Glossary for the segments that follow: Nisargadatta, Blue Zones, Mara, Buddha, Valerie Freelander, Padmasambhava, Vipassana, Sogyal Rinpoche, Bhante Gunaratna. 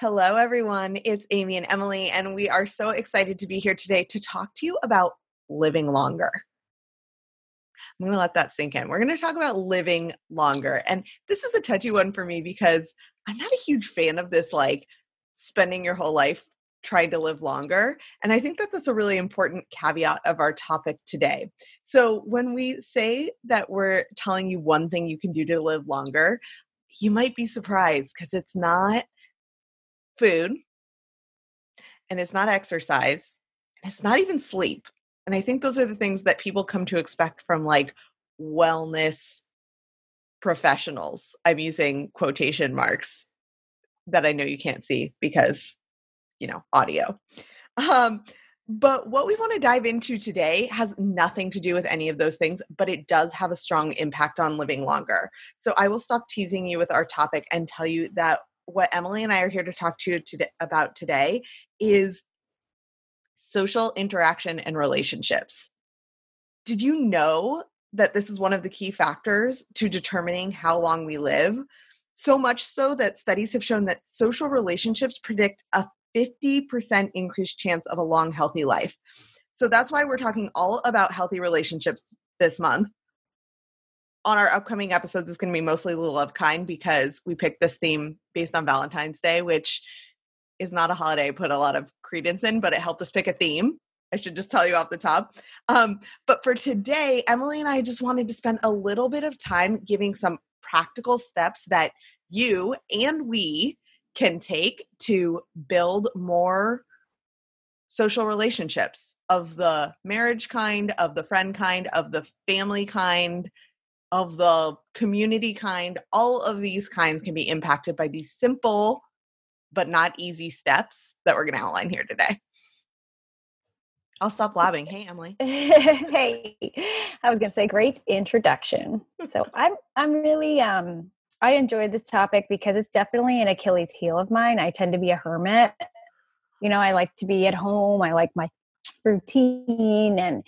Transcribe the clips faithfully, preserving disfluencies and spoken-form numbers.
Hello, everyone. It's Amy and Emily, and we are so excited to be here today to talk to you about living longer. I'm going to let that sink in. We're going to talk about living longer. And this is a touchy one for me because I'm not a huge fan of this, like spending your whole life trying to live longer. And I think that that's a really important caveat of our topic today. So when we say that we're telling you one thing you can do to live longer, you might be surprised because it's not food, and it's not exercise, and it's not even sleep. And I think those are the things that people come to expect from like wellness professionals. I'm using quotation marks that I know you can't see because, you know, audio. Um, but what we want to dive into today has nothing to do with any of those things, but it does have a strong impact on living longer. So I will stop teasing you with our topic and tell you that what Emily and I are here to talk to you today, about today is social interaction and relationships. Did you know that this is one of the key factors to determining how long we live? So much so that studies have shown that social relationships predict a fifty percent increased chance of a long, healthy life. So that's why we're talking all about healthy relationships this month. On our upcoming episodes, it's going to be mostly the love kind because we picked this theme based on Valentine's Day, which is not a holiday I put a lot of credence in, but it helped us pick a theme. I should just tell you off the top. Um, but for today, Emily and I just wanted to spend a little bit of time giving some practical steps that you and we can take to build more social relationships of the marriage kind, of the friend kind, of the family kind, of the community kind. All of these kinds can be impacted by these simple but not easy steps that we're going to outline here today. I'll stop blabbing. Hey, Emily. Hey, I was going to say great introduction. So I'm I'm really, um, I enjoyed this topic because it's definitely an Achilles heel of mine. I tend to be a hermit. You know, I like to be at home. I like my routine, and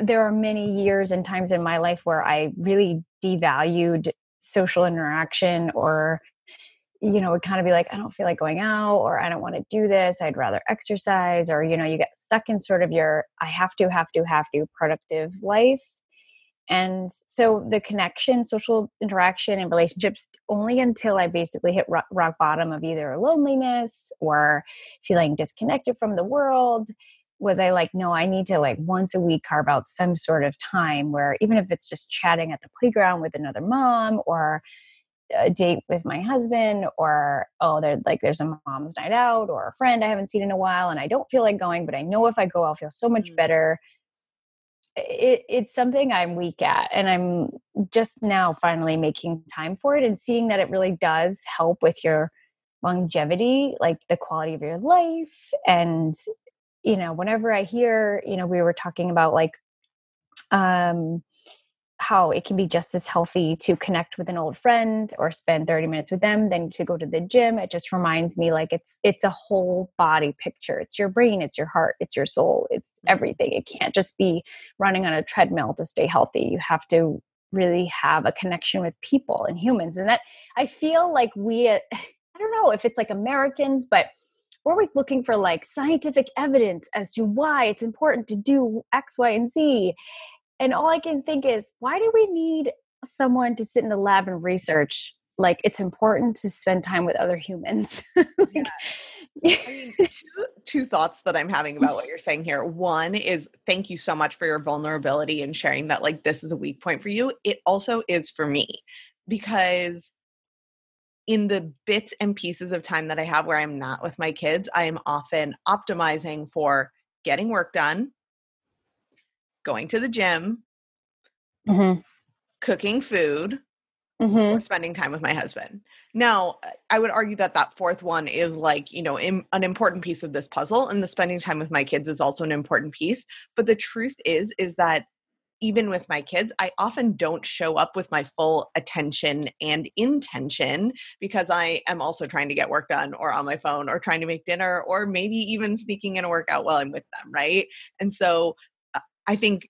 there are many years and times in my life where I really devalued social interaction, or, you know, would kind of be like, I don't feel like going out, or I don't want to do this. I'd rather exercise, or, you know, you get stuck in sort of your, I have to, have to, have to productive life. And so the connection, social interaction and relationships only until I basically hit rock, rock bottom of either loneliness or feeling disconnected from the world, was I like, no, I need to like once a week carve out some sort of time where even if it's just chatting at the playground with another mom, or a date with my husband, or, oh, they're like, there's a mom's night out or a friend I haven't seen in a while and I don't feel like going, but I know if I go, I'll feel so much better. It, it's something I'm weak at, and I'm just now finally making time for it and seeing that it really does help with your longevity, like the quality of your life. And you know, whenever I hear, you know, we were talking about like um, how it can be just as healthy to connect with an old friend or spend thirty minutes with them than to go to the gym. It just reminds me like it's it's a whole body picture. It's your brain, it's your heart, it's your soul, it's everything. It can't just be running on a treadmill to stay healthy. You have to really have a connection with people and humans. And that I feel like we, I don't know if it's like Americans, but we're always looking for like scientific evidence as to why it's important to do X, Y, and Z. And all I can think is, why do we need someone to sit in the lab and research? Like, it's important to spend time with other humans. Like, yeah. I mean, two, two thoughts that I'm having about what you're saying here. One is, thank you so much for your vulnerability and sharing that like this is a weak point for you. It also is for me, because in the bits and pieces of time that I have where I'm not with my kids, I am often optimizing for getting work done, going to the gym, mm-hmm. cooking food, mm-hmm. or spending time with my husband. Now, I would argue that that fourth one is like, you know, im- an important piece of this puzzle, and the spending time with my kids is also an important piece. But the truth is, is that even with my kids, I often don't show up with my full attention and intention because I am also trying to get work done, or on my phone, or trying to make dinner, or maybe even sneaking in a workout while I'm with them, right? And so I think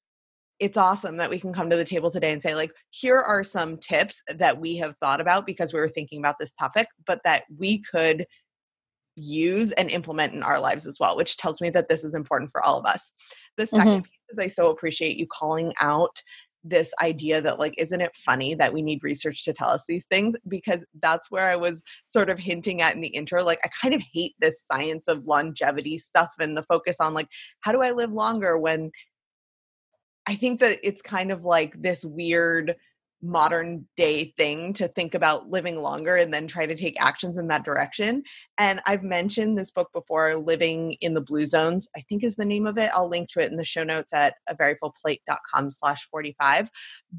it's awesome that we can come to the table today and say, like, here are some tips that we have thought about because we were thinking about this topic, but that we could use and implement in our lives as well, which tells me that this is important for all of us. The second mm-hmm. piece is I so appreciate you calling out this idea that, like, isn't it funny that we need research to tell us these things? Because that's where I was sort of hinting at in the intro. Like, I kind of hate this science of longevity stuff and the focus on, like, how do I live longer, when I think that it's kind of like this weird modern day thing to think about living longer and then try to take actions in that direction. And I've mentioned this book before, Living in the Blue Zones, I think is the name of it. I'll link to it in the show notes at a very full plate dot com slash forty-five.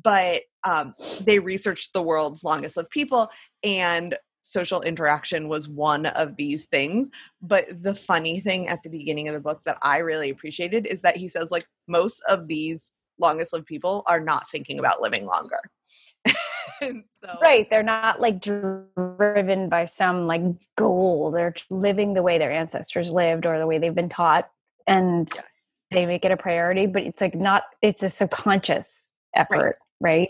But um, they researched the world's longest lived people, and social interaction was one of these things. But the funny thing at the beginning of the book that I really appreciated is that he says, like, most of these longest lived people are not thinking about living longer. So, right. They're not, like, driven by some, like, goal. They're living the way their ancestors lived or the way they've been taught, and yeah. they make it a priority, but it's like not, it's a subconscious effort, right? right?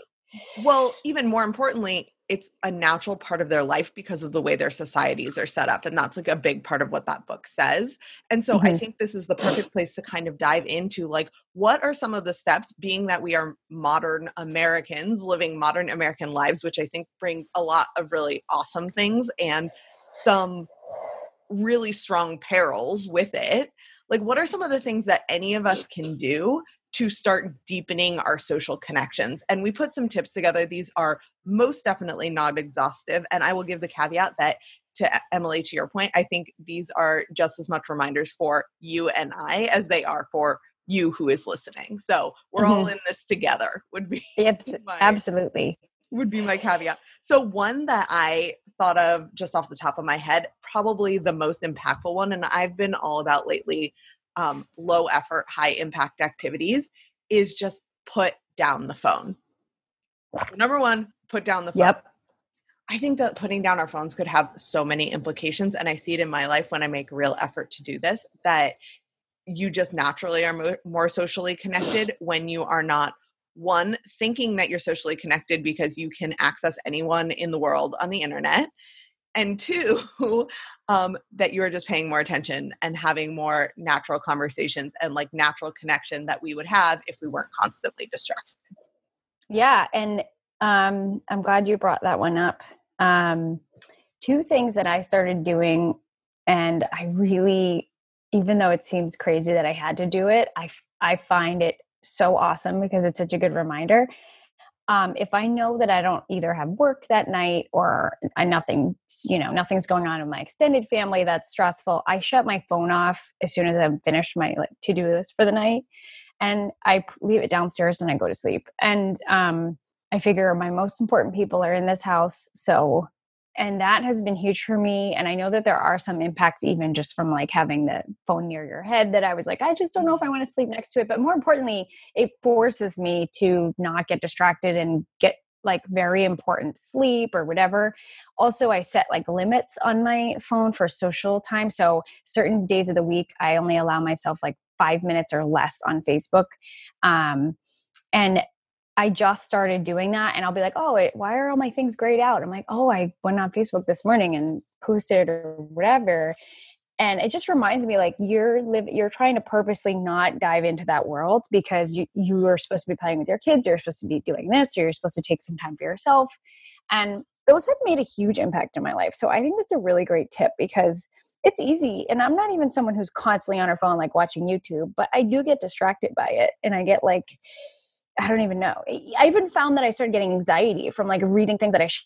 Well, even more importantly, it's a natural part of their life because of the way their societies are set up. And that's, like, a big part of what that book says. And so mm-hmm. I think this is the perfect place to kind of dive into, like, what are some of the steps, being that we are modern Americans living modern American lives, which I think brings a lot of really awesome things and some really strong perils with it. Like, what are some of the things that any of us can do to start deepening our social connections? And we put some tips together. These are most definitely not exhaustive. And I will give the caveat that, to Emily, to your point, I think these are just as much reminders for you and I as they are for you who is listening. So we're mm-hmm. all in this together would be yep, my, absolutely would be my caveat. So one that I thought of just off the top of my head, probably the most impactful one, and I've been all about lately, Um, low effort, high impact activities, is just put down the phone. Number one, put down the phone. Yep. I think that putting down our phones could have so many implications. And I see it in my life when I make a real effort to do this, that you just naturally are mo- more socially connected when you are not, one, thinking that you're socially connected because you can access anyone in the world on the internet, and two, um, that you are just paying more attention and having more natural conversations and, like, natural connection that we would have if we weren't constantly distracted. Yeah. And um, I'm glad you brought that one up. Um, two things that I started doing, and I really, even though it seems crazy that I had to do it, I, I find it so awesome because it's such a good reminder. Um, if I know that I don't either have work that night or I nothing, you know, nothing's going on in my extended family that's stressful, I shut my phone off as soon as I've finished my, like, to-do list for the night, and I leave it downstairs and I go to sleep. And um, I figure my most important people are in this house. So, and that has been huge for me. And I know that there are some impacts even just from, like, having the phone near your head that I was like, I just don't know if I want to sleep next to it. But more importantly, it forces me to not get distracted and get, like, very important sleep or whatever. Also, I set, like, limits on my phone for social time. So certain days of the week, I only allow myself, like, five minutes or less on Facebook. Um, and I just started doing that, and I'll be like, oh, it, why are all my things grayed out? I'm like, oh, I went on Facebook this morning and posted or whatever. And it just reminds me, like, you're live, you're trying to purposely not dive into that world because you, you are supposed to be playing with your kids. You're supposed to be doing this, or you're supposed to take some time for yourself. And those have made a huge impact in my life. So I think that's a really great tip because it's easy. And I'm not even someone who's constantly on her phone, like, watching YouTube, but I do get distracted by it. And I get, like, I don't even know. I even found that I started getting anxiety from, like, reading things that I should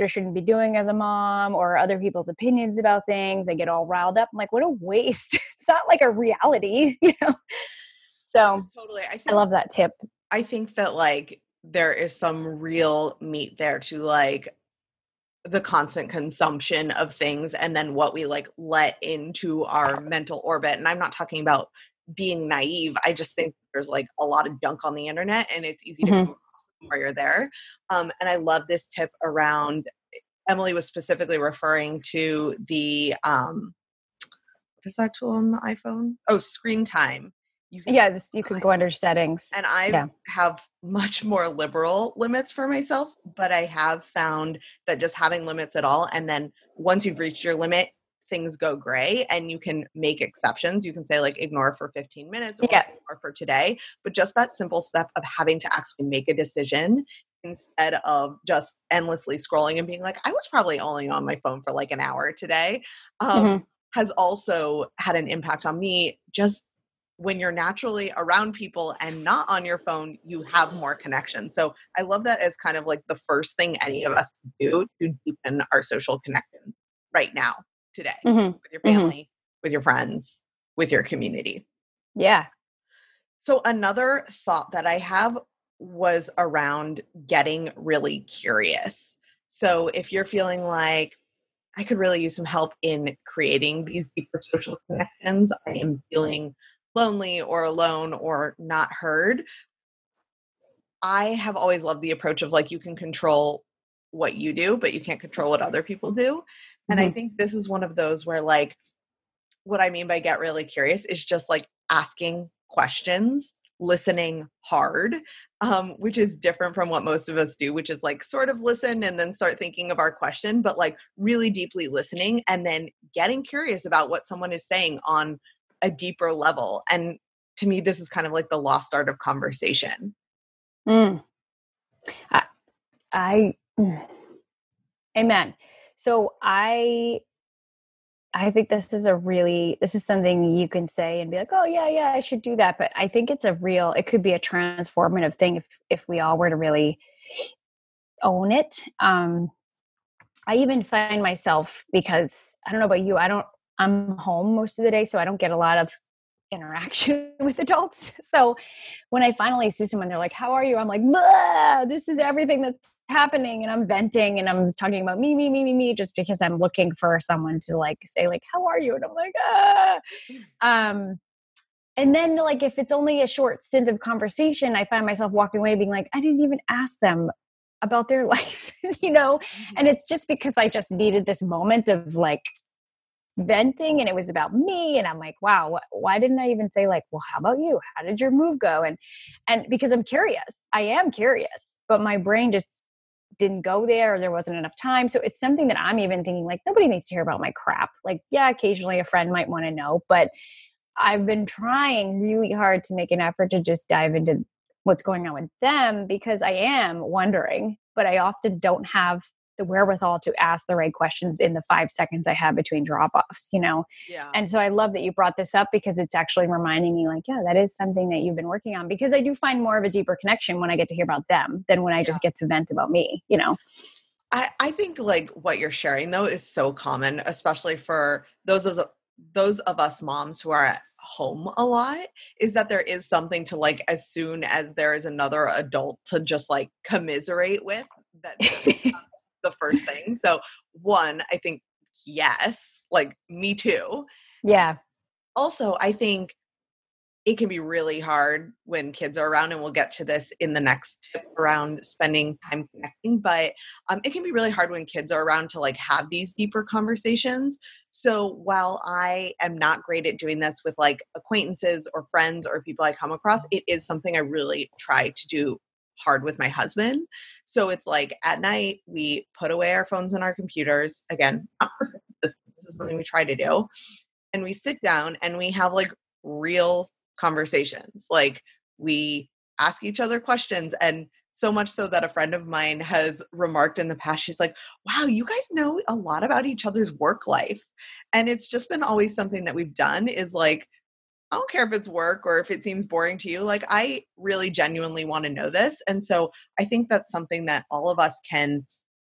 or shouldn't be doing as a mom, or other people's opinions about things. I get all riled up. I'm like, what a waste. It's not, like, a reality, you know? So totally. I, think, I love that tip. I think that, like, there is some real meat there to, like, the constant consumption of things and then what we, like, let into our mental orbit. And I'm not talking about being naive. I just think there's, like, a lot of junk on the internet, and it's easy mm-hmm. to go while you're there. Um, and I love this tip around, Emily was specifically referring to the, um, what is that tool on the iPhone? Oh, screen time. You can yeah. This, you can go under settings. And I yeah. have much more liberal limits for myself, but I have found that just having limits at all, and then once you've reached your limit, things go gray, and you can make exceptions. You can say like ignore for fifteen minutes or yeah. ignore for today, but just that simple step of having to actually make a decision instead of just endlessly scrolling and being like, I was probably only on my phone for like an hour today, um, mm-hmm. has also had an impact on me. Just when you're naturally around people and not on your phone, you have more connection. So I love that as kind of like the first thing any of us can do to deepen our social connection right now, today, mm-hmm. with your family, mm-hmm. with your friends, with your community. Yeah. So another thought that I have was around getting really curious. So if you're feeling like, I could really use some help in creating these deeper social connections, I am feeling lonely or alone or not heard, I have always loved the approach of like, you can control what you do, but you can't control what other people do. And mm-hmm. I think this is one of those where like, what I mean by get really curious is just like asking questions, listening hard, um, which is different from what most of us do, which is like sort of listen and then start thinking of our question, but like really deeply listening and then getting curious about what someone is saying on a deeper level. And to me, this is kind of like the lost art of conversation. Mm. I, I, amen. So I, I think this is a really, this is something you can say and be like, oh yeah, yeah, I should do that. But I think it's a real, it could be a transformative thing if, if we all were to really own it. Um, I even find myself, because I don't know about you, I don't, I'm home most of the day, so I don't get a lot of interaction with adults. So when I finally see someone, they're like, how are you? I'm like, this is everything that's happening. And I'm venting and I'm talking about me, me, me, me, me, just because I'm looking for someone to like say like, how are you? And I'm like, ah. Um, and then like, if it's only a short stint of conversation, I find myself walking away being like, I didn't even ask them about their life, you know? Mm-hmm. And it's just because I just needed this moment of like, venting, and it was about me. And I'm like, wow, wh- why didn't I even say like, well, how about you? How did your move go? And, and because I'm curious, I am curious, but my brain just didn't go there. Or there wasn't enough time. So it's something that I'm even thinking like, nobody needs to hear about my crap. Like, yeah, occasionally a friend might want to know, but I've been trying really hard to make an effort to just dive into what's going on with them, because I am wondering, but I often don't have the wherewithal to ask the right questions in the five seconds I have between drop-offs, you know? Yeah. And so I love that you brought this up, because it's actually reminding me like, yeah, that is something that you've been working on, because I do find more of a deeper connection when I get to hear about them than when I yeah. just get to vent about me, you know? I, I think like what you're sharing though is so common, especially for those of, those of us moms who are at home a lot, is that there is something to like, as soon as there is another adult to just like commiserate with, that the first thing. So one, I think, yes, like me too. Yeah. Also, I think it can be really hard when kids are around, and we'll get to this in the next tip around spending time connecting, but um, it can be really hard when kids are around to like have these deeper conversations. So while I am not great at doing this with like acquaintances or friends or people I come across, it is something I really try to do hard with my husband. So it's like at night, we put away our phones and our computers. Again, not perfect. This, this is something we try to do. And we sit down and we have like real conversations. Like we ask each other questions. And so much so that a friend of mine has remarked in the past, she's like, wow, you guys know a lot about each other's work life. And it's just been always something that we've done is like, I don't care if it's work or if it seems boring to you. Like I really genuinely want to know this. And so I think that's something that all of us can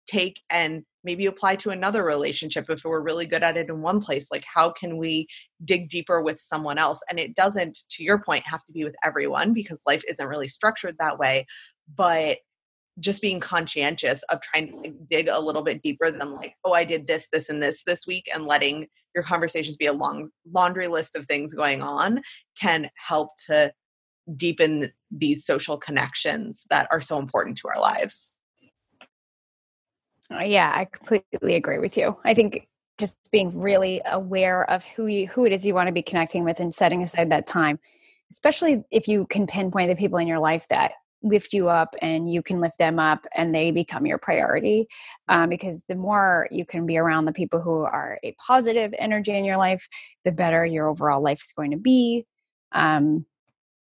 take and maybe apply to another relationship. If we're really good at it in one place, like how can we dig deeper with someone else? And it doesn't, to your point, have to be with everyone, because life isn't really structured that way, but just being conscientious of trying to like dig a little bit deeper than like, oh, I did this, this, and this this week, and letting your conversations be a long laundry list of things going on can help to deepen these social connections that are so important to our lives. Uh, yeah, I completely agree with you. I think just being really aware of who you, who it is you want to be connecting with, and setting aside that time, especially if you can pinpoint the people in your life that lift you up and you can lift them up, and they become your priority. Um, because the more you can be around the people who are a positive energy in your life, the better your overall life is going to be. Um,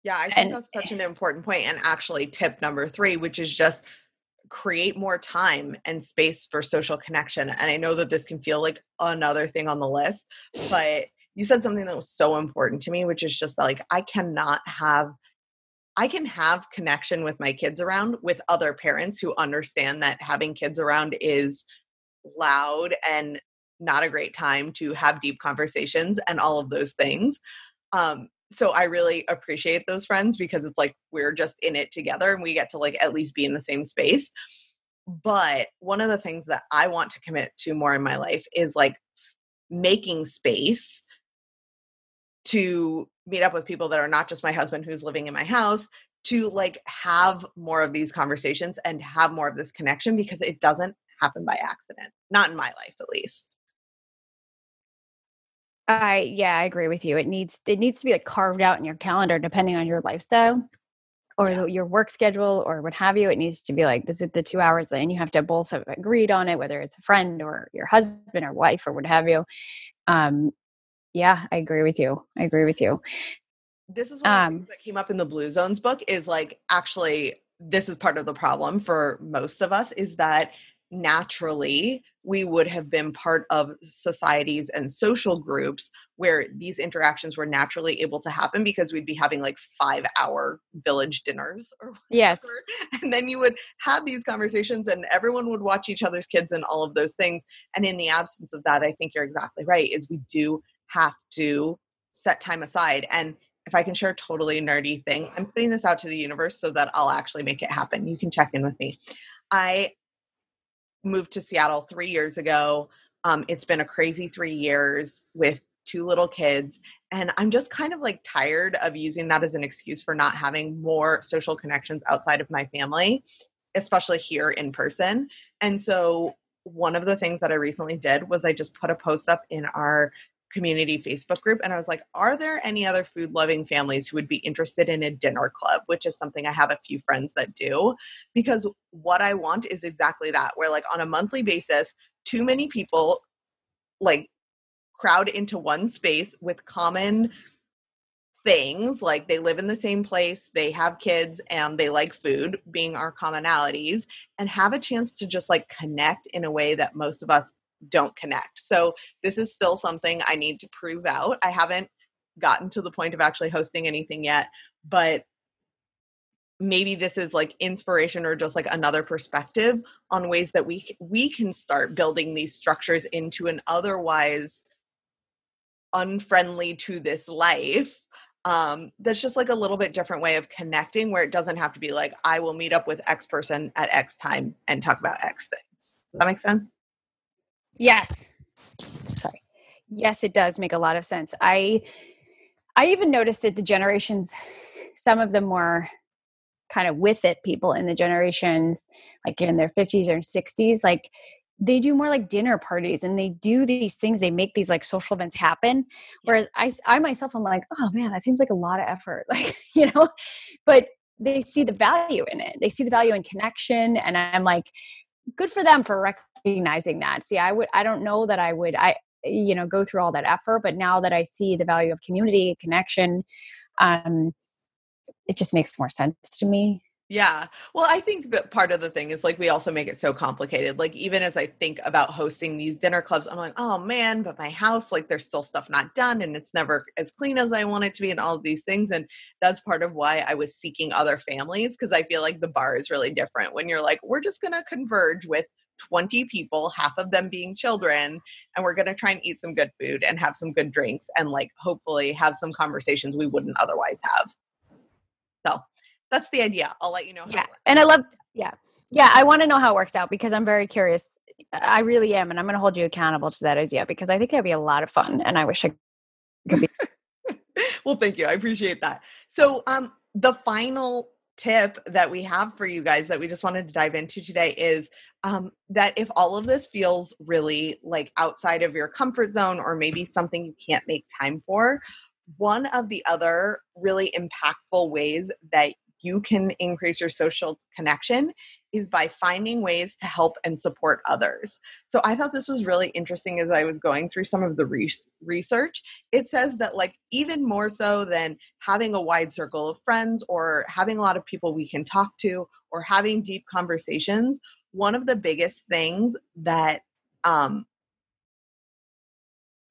yeah, I think and, that's such an important point. And actually tip number three, which is just create more time and space for social connection. And I know that this can feel like another thing on the list, but you said something that was so important to me, which is just that, like, I cannot have I can have connection with my kids around with other parents who understand that having kids around is loud and not a great time to have deep conversations and all of those things. Um, so I really appreciate those friends, because it's like, we're just in it together and we get to, like, at least be in the same space. But one of the things that I want to commit to more in my life is, like, making space to meet up with people that are not just my husband who's living in my house, to, like, have more of these conversations and have more of this connection, because it doesn't happen by accident. Not in my life, at least. I, yeah, I agree with you. It needs, it needs to be, like, carved out in your calendar, depending on your lifestyle or yeah. the, your work schedule or what have you. It needs to be like, this is the two hours and you have to both have agreed on it, whether it's a friend or your husband or wife or what have you. Um, Yeah, I agree with you. I agree with you. This is one um, of the things that came up in the Blue Zones book is, like, actually, this is part of the problem for most of us, is that naturally we would have been part of societies and social groups where these interactions were naturally able to happen, because we'd be having, like, five hour village dinners or whatever. Yes. And then you would have these conversations and everyone would watch each other's kids and all of those things. And in the absence of that, I think you're exactly right, is we do have to set time aside. And if I can share a totally nerdy thing, I'm putting this out to the universe so that I'll actually make it happen. You can check in with me. I moved to Seattle three years ago. Um, it's been a crazy three years with two little kids. And I'm just kind of, like, tired of using that as an excuse for not having more social connections outside of my family, especially here in person. And so one of the things that I recently did was I just put a post up in our community Facebook group. And I was like, are there any other food loving families who would be interested in a dinner club, which is something I have a few friends that do, because what I want is exactly that, where, like, on a monthly basis, too many people, like, crowd into one space with common things. Like, they live in the same place, they have kids, and they like food being our commonalities, and have a chance to just, like, connect in a way that most of us don't connect. So this is still something I need to prove out. I haven't gotten to the point of actually hosting anything yet, but maybe this is, like, inspiration or just, like, another perspective on ways that we we can start building these structures into an otherwise unfriendly to this life. Um, that's just, like, a little bit different way of connecting, where it doesn't have to be like, I will meet up with X person at X time and talk about X things. Does that make sense? Yes. Sorry. Yes, it does make a lot of sense. I I even noticed that the generations, some of the more kind of with it people in the generations, like in their fifties or sixties, like, they do more, like, dinner parties and they do these things. They make these, like, social events happen. Whereas I, I myself, I'm like, oh man, that seems like a lot of effort. Like, you know, but they see the value in it. They see the value in connection. And I'm like, good for them for recognizing that. See, I would, I don't know that I would, I, you know, go through all that effort, but now that I see the value of community, connection, um, it just makes more sense to me. Yeah. Well, I think that part of the thing is, like, we also make it so complicated. Like, even as I think about hosting these dinner clubs, I'm like, oh man, but my house, like, there's still stuff not done and it's never as clean as I want it to be and all of these things. And that's part of why I was seeking other families, because I feel like the bar is really different when you're like, we're just going to converge with twenty people, half of them being children, and we're going to try and eat some good food and have some good drinks and, like, hopefully have some conversations we wouldn't otherwise have. So that's the idea. I'll let you know how yeah. it works. And I love, yeah. Yeah. I want to know how it works out, because I'm very curious. I really am. And I'm going to hold you accountable to that idea, because I think it'd be a lot of fun. And I wish I could be. Well, thank you. I appreciate that. So um, the final tip that we have for you guys that we just wanted to dive into today is um, that if all of this feels really, like, outside of your comfort zone, or maybe something you can't make time for, one of the other really impactful ways that you can increase your social connection is by finding ways to help and support others. So I thought this was really interesting as I was going through some of the re- research. It says that, like, even more so than having a wide circle of friends or having a lot of people we can talk to or having deep conversations, one of the biggest things that um,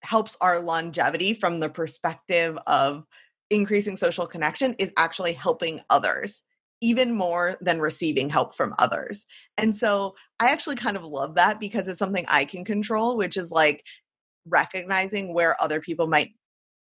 helps our longevity from the perspective of increasing social connection is actually helping others, even more than receiving help from others. And so I actually kind of love that because it's something I can control, which is like recognizing where other people might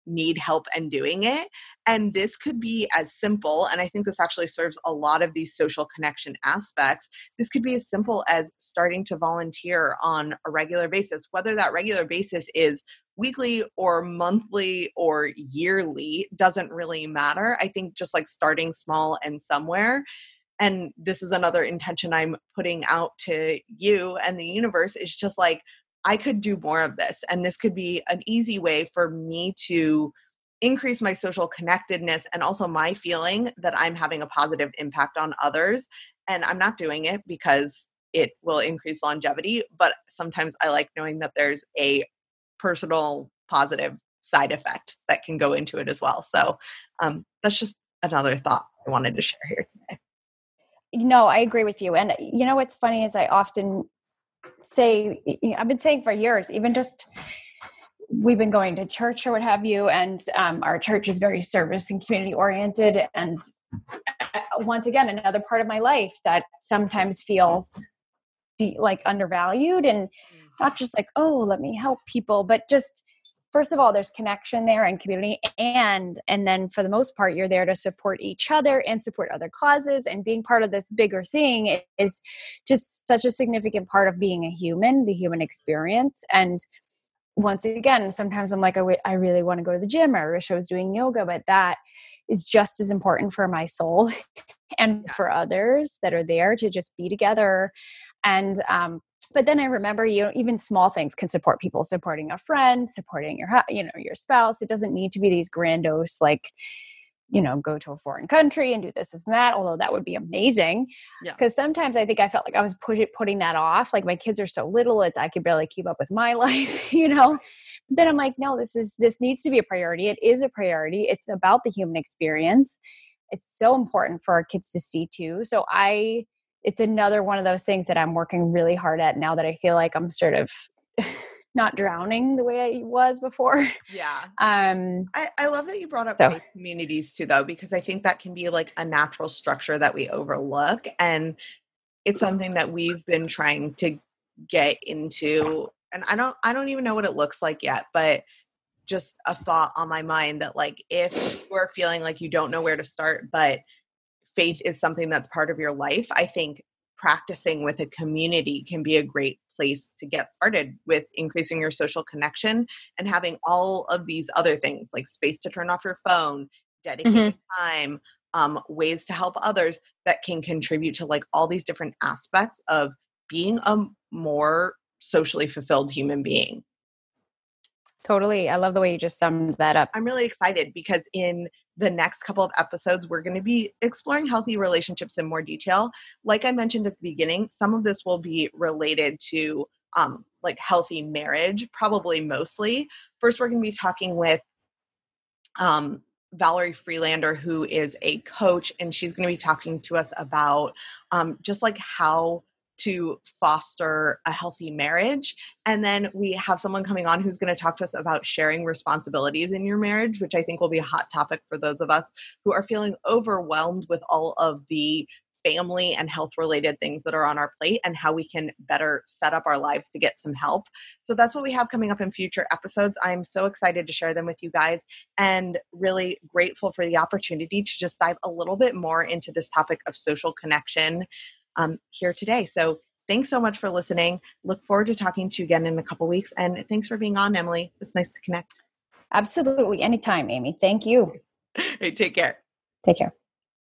need help and doing it. And this could be as simple, and I think this actually serves a lot of these social connection aspects. This could be as simple as starting to volunteer on a regular basis, whether that regular basis is weekly or monthly or yearly, doesn't really matter. I think just like starting small and somewhere. And this is another intention I'm putting out to you and the universe is just like, I could do more of this. And this could be an easy way for me to increase my social connectedness and also my feeling that I'm having a positive impact on others. And I'm not doing it because it will increase longevity, but sometimes I like knowing that there's a personal positive side effect that can go into it as well. So um, that's just another thought I wanted to share here today. No, I agree with you. And you know, what's funny is I often say, I've been saying for years, even just we've been going to church or what have you, and um, our church is very service and community oriented. And once again, another part of my life that sometimes feels de- like undervalued and not just like, oh, let me help people, but just first of all, there's connection there and community. And, and then for the most part, you're there to support each other and support other causes. And being part of this bigger thing is just such a significant part of being a human, the human experience. And once again, sometimes I'm like, I, w- I really want to go to the gym, or I wish I was doing yoga, but that is just as important for my soul and for others that are there to just be together. And, um, But then I remember, you know, even small things can support people, supporting a friend, supporting your, you know, your spouse. It doesn't need to be these grandiose, like, you know, go to a foreign country and do this, this and that, although that would be amazing. Yeah. Because sometimes I think I felt like I was put, putting that off. Like, my kids are so little, it's, I could barely keep up with my life, you know. But then I'm like, no, this is, this needs to be a priority. It is a priority. It's about the human experience. It's so important for our kids to see too. So I... it's another one of those things that I'm working really hard at now that I feel like I'm sort of not drowning the way I was before. Yeah. Um, I, I love that you brought up so. faith communities too, though, because I think that can be like a natural structure that we overlook. And it's something that we've been trying to get into. And I don't, I don't even know what it looks like yet, but just a thought on my mind that, like, if you're feeling like you don't know where to start, but faith is something that's part of your life, I think practicing with a community can be a great place to get started with increasing your social connection and having all of these other things like space to turn off your phone, dedicated mm-hmm. time, um, ways to help others that can contribute to like all these different aspects of being a more socially fulfilled human being. Totally. I love the way you just summed that up. I'm really excited because in the next couple of episodes, we're going to be exploring healthy relationships in more detail. Like I mentioned at the beginning, some of this will be related to um, like healthy marriage, probably mostly. First, we're going to be talking with um, Valerie Freelander, who is a coach, and she's going to be talking to us about um, just like how to foster a healthy marriage. And then we have someone coming on who's going to talk to us about sharing responsibilities in your marriage, which I think will be a hot topic for those of us who are feeling overwhelmed with all of the family and health related things that are on our plate and how we can better set up our lives to get some help. So that's what we have coming up in future episodes. I'm so excited to share them with you guys and really grateful for the opportunity to just dive a little bit more into this topic of social connection Um, here today. So thanks so much for listening. Look forward to talking to you again in a couple weeks. And thanks for being on, Emily. It's nice to connect. Absolutely. Anytime, Amy. Thank you. All right, take care. Take care.